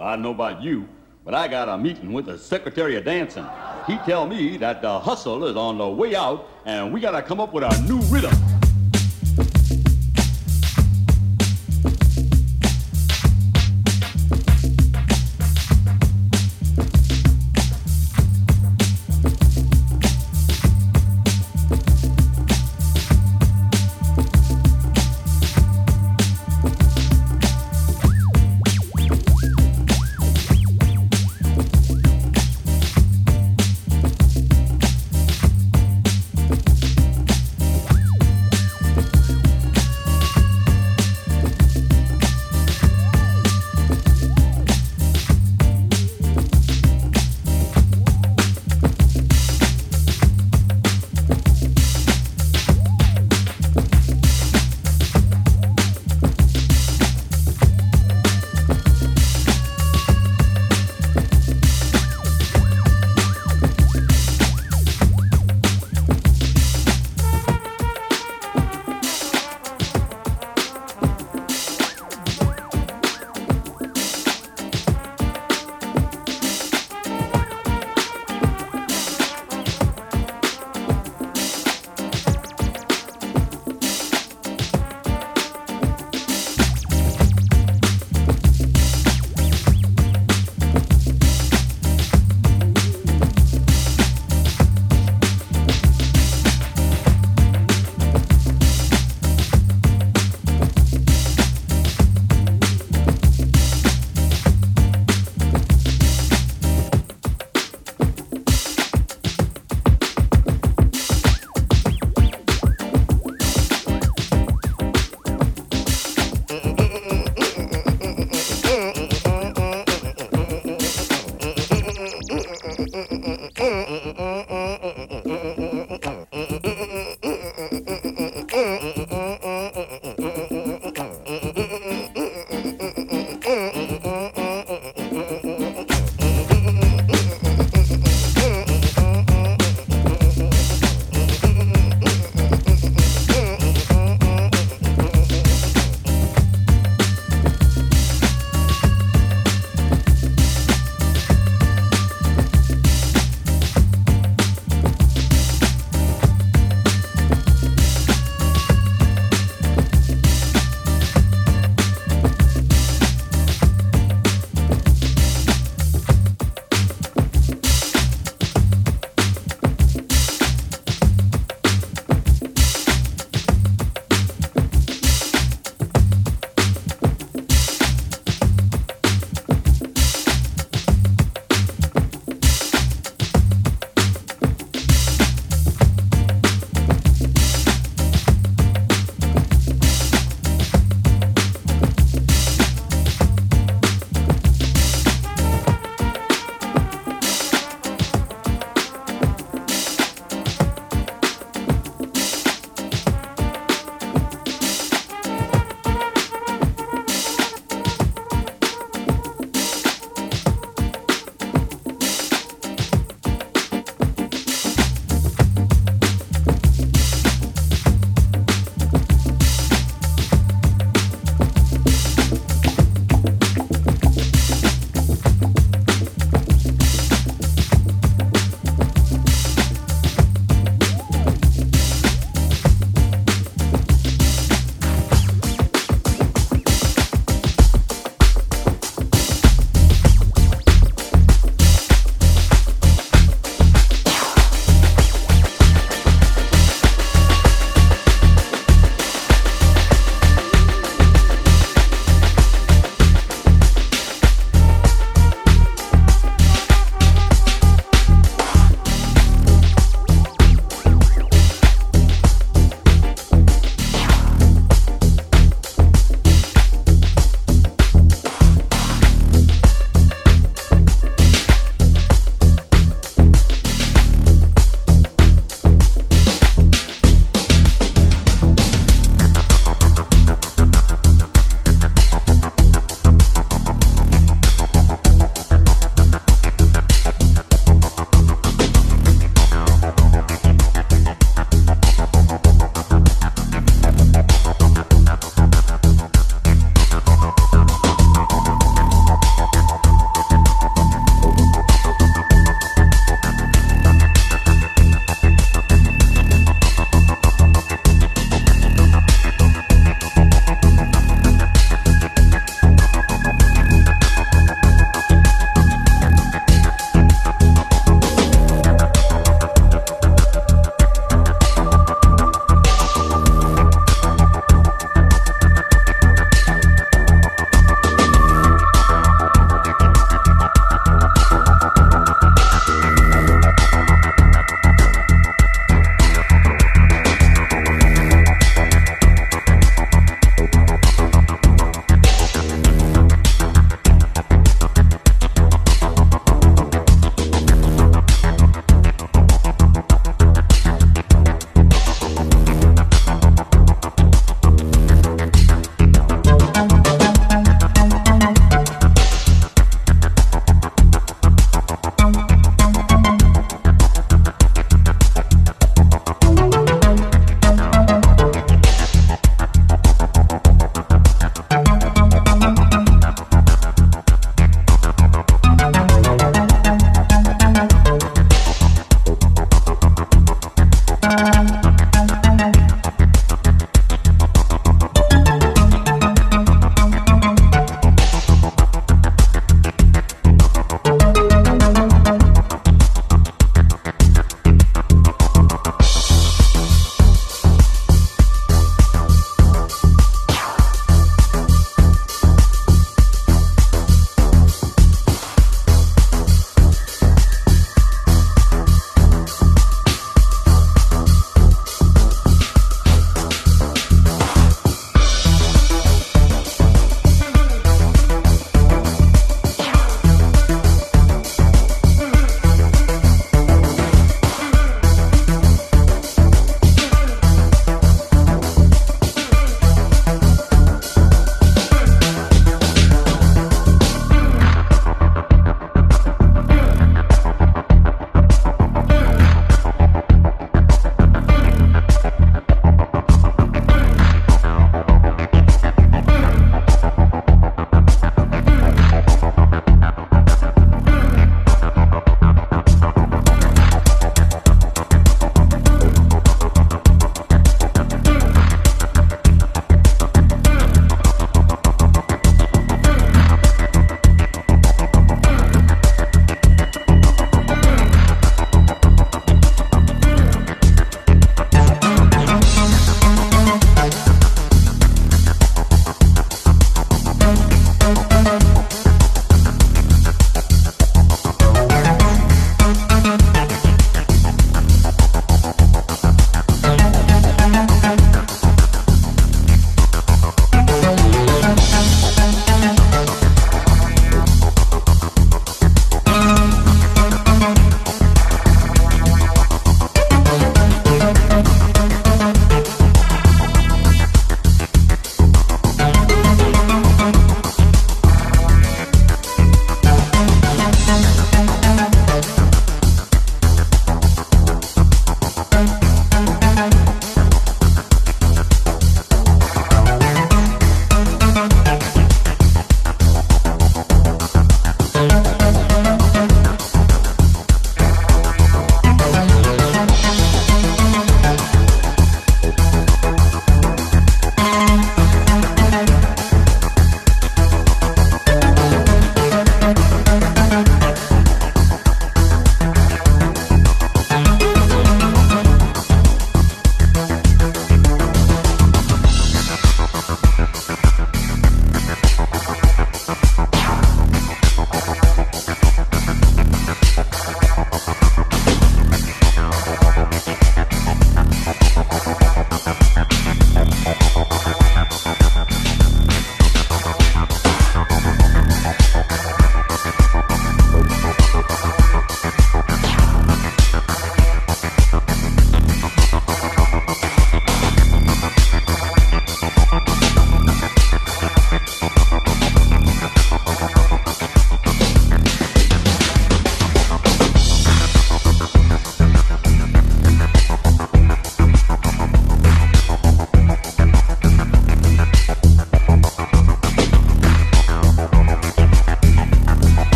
Well, I don't know about you, but I got a meeting with the Secretary of Dancing. He tell me that the hustle is on the way out, and we got to come up with a new rhythm.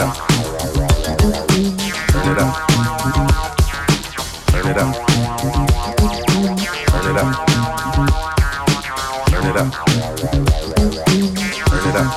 it up. Turn it up. Turn it up. Turn it up. Turn it up. Turn it up.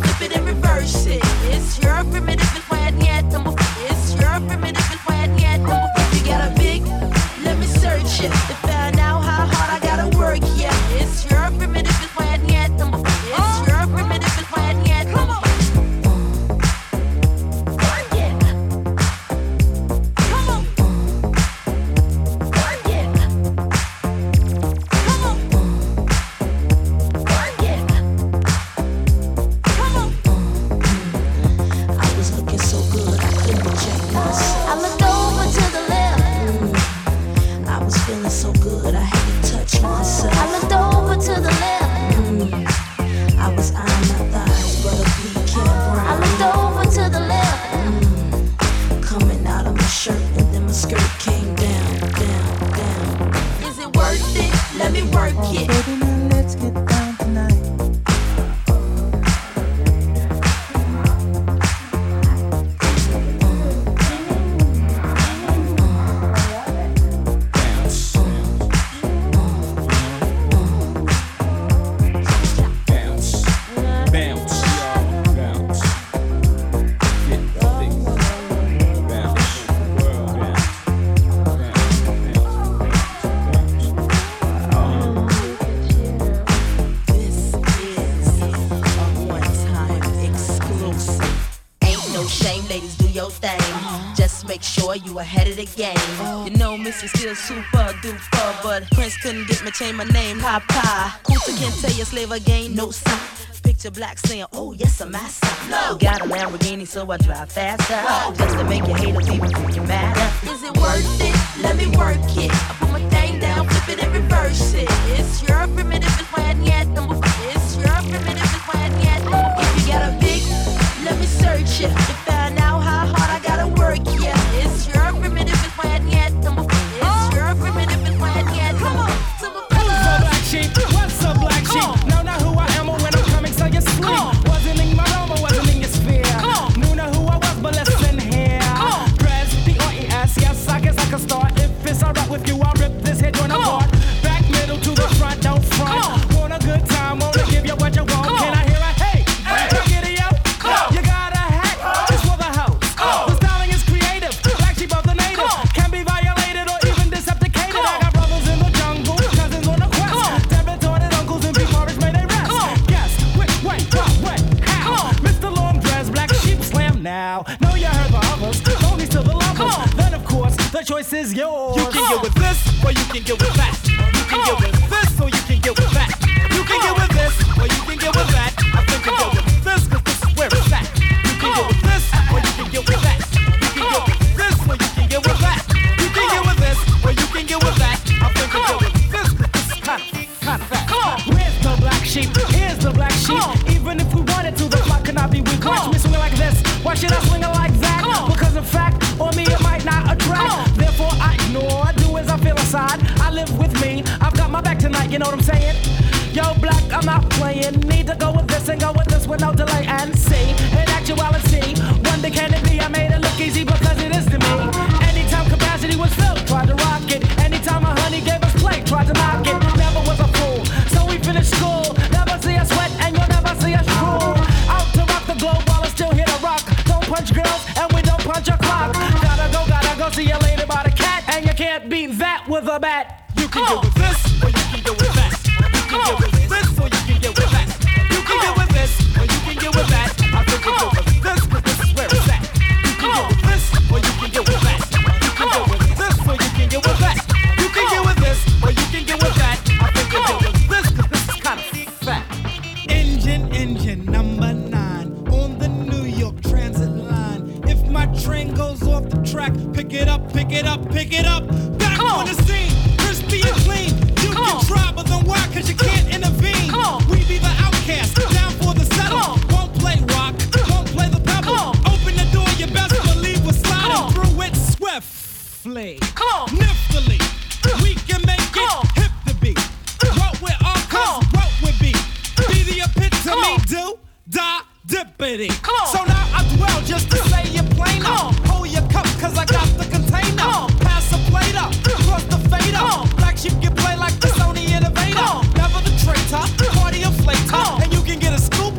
I'll flip it and reverse it. It's your primitive and quiet yet number. It's your primitive and quiet yet number. You got a big, let me search it to find out how hard I gotta work. Yeah, it's your primitive and quiet yet number. It's your primitive and quiet yet number. You ahead of the game. Oh. You know, Mr. still super duper, but Prince couldn't get me change my name. Papa, Kuta can't tell you slave again. No sign. Picture black saying, oh yes, I'm my son. No. Got a Lamborghini, so I drive faster. Whoa. Just to make you hate a people freaking matter. Is it worth it? Let me work it. I put my thing down, flip it and reverse it. It's your primitive and quiet yet number. It's your primitive and quiet yet number. If you got a big, let me search it to find out how hard I gotta work. Yeah. Is yours. You can get with this, or you can get with that. You can get with this, or you can get with that. You can get with this, or you can get with that. I think you get with this, cause this is where it's at. You can get with this, or you can get with that. You can get with this, or you can get with that. You can get with this, or you can get with that. I think you get with this, cause this is kind of that. Where's the black sheep? Here's the black sheep. Even if we wanted to, the clock cannot be weak. Watch me swing like this. Why should I swing like that? Because in fact, on me it might not attract. I live with me, I've got my back tonight, you know what I'm saying? Yo, black, I'm not playing. Need to go with this and go with this with no delay. And see, in actuality, wonder can it be I made it look easy because it is to me. Anytime capacity was filled, tried to rock it. Anytime a honey gave us play, tried to knock it. Never was a fool, so we finished school. Never see us sweat and you'll never see us cruel. Out to rock the globe while it's still here to rock. Don't punch girls and we don't punch a clock. Gotta go, see you later by the cat. And you can't beat that with a bat. You can get with this, or you can get with that. You can get with this, or you can get with that. You can get with this, or you can get with that. I think you get with this, but this is where it's at. You can get with this, or you can get with that. You can get with this, or you can get with that. You can get with this, or you can get with that. I think you get with this, but this is kind of fat. Engine number 9 on the New York Transit line. If my train goes off the track, pick it up, pick it up, pick it up. On the scene, crispy and clean. You can try, but then why? Cause you can't intervene. We be the outcast, down for the settle. Won't play rock, won't play the pebble. Open the door, you best believe we're sliding through it swiftly. Niftily, we can make it hip to be. What we're all cause, what we be. Be the epitome, do, da, dippity. So now I dwell just to say you're plain. Hold your cup, cause I got the container. Pass a plate up. Black sheep can play like the Sony innovator. Never the traitor, party inflator, and you can get a scoop.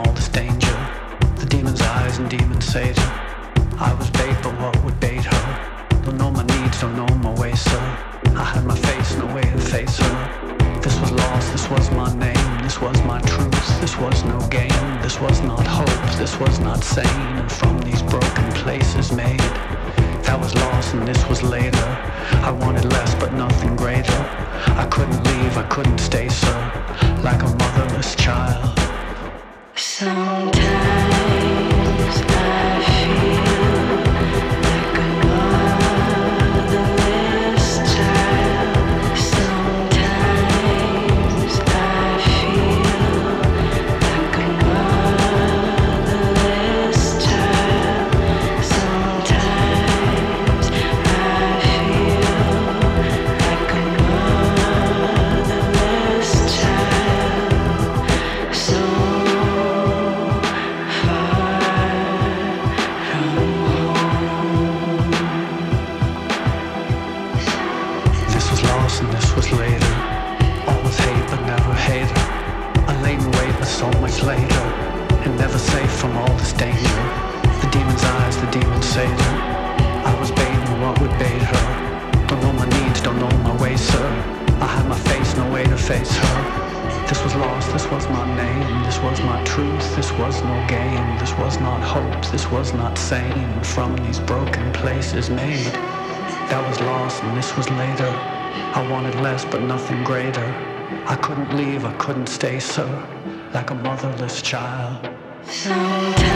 all this danger, the demon's eyes and demon Satan. I was bait, but what would bait her? Don't know my needs, don't know my ways, sir. I had my face, no way to face her. This was lost, this was my name, this was my truth, this was no game, this was not hope, this was not sane. And from these broken places made, that was lost and this was later. I wanted less but nothing greater. I couldn't leave, I couldn't stay, sir, like a motherless child. Sometimes I feel later, and never safe from all this danger. The demon's eyes, the demon Satan. I was baiting, what would bait her? Don't know my needs, don't know my ways, sir. I had my face, no way to face her. This was lost, this was my name, this was my truth, this was no game, this was not hope, this was not sane. From these broken places made, that was lost and this was later. I wanted less but nothing greater. I couldn't leave, I couldn't stay, sir, like a motherless child. Sometimes I feel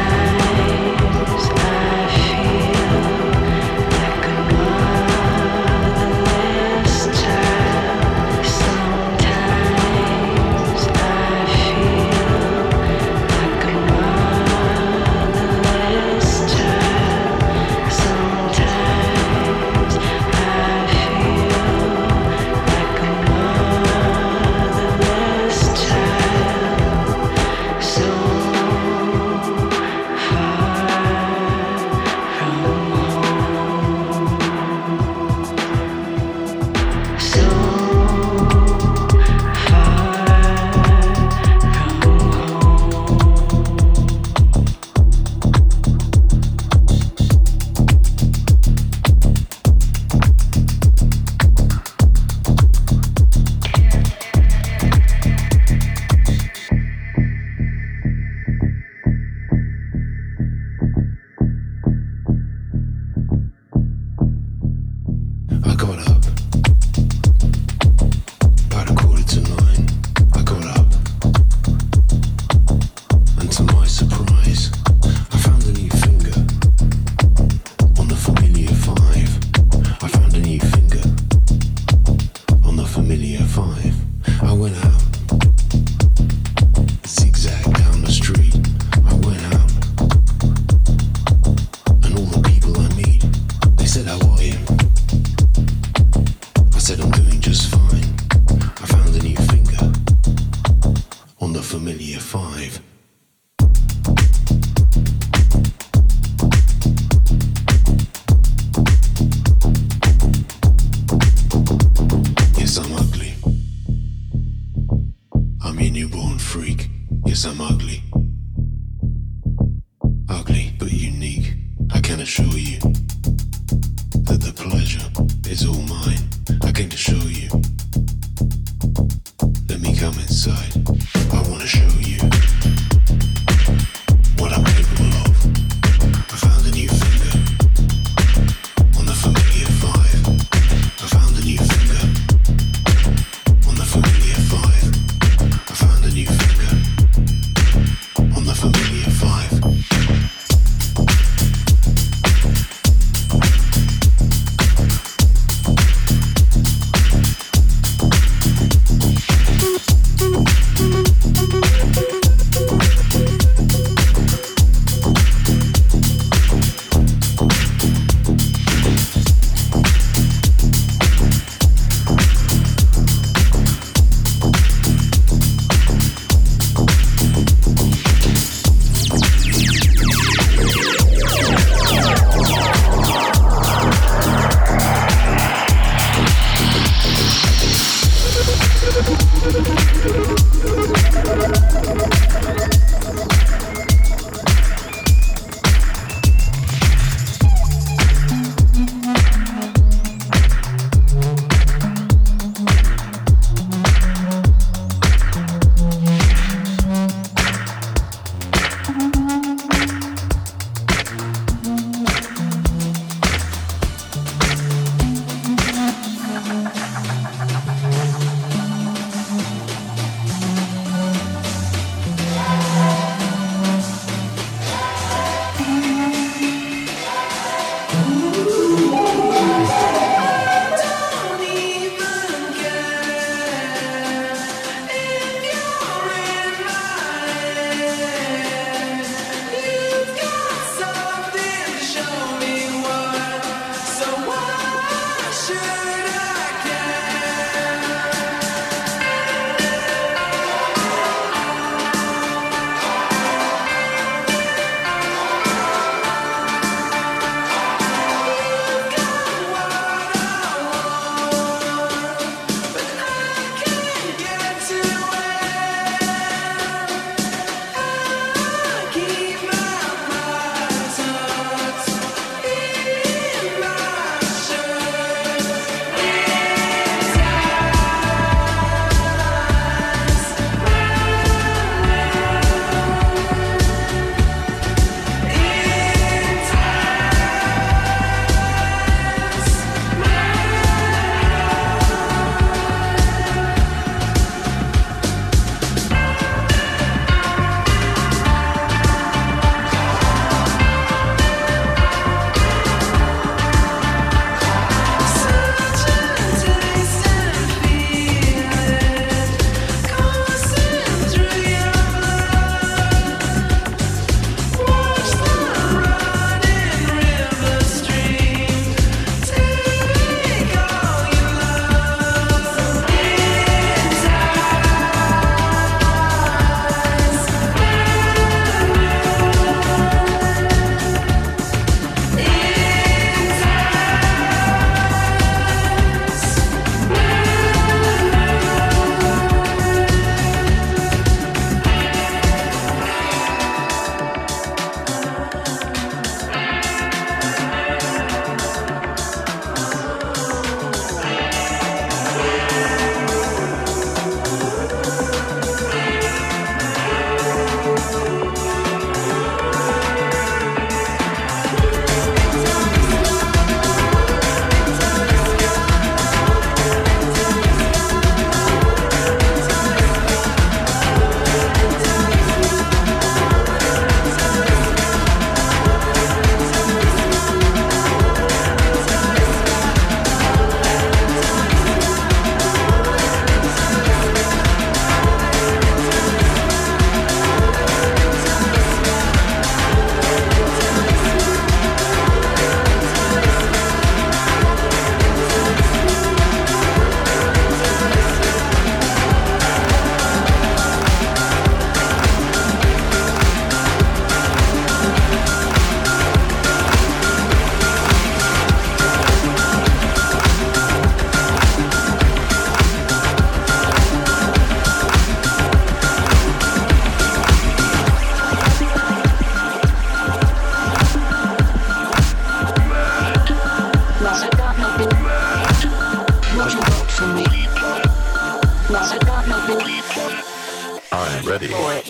Daddy.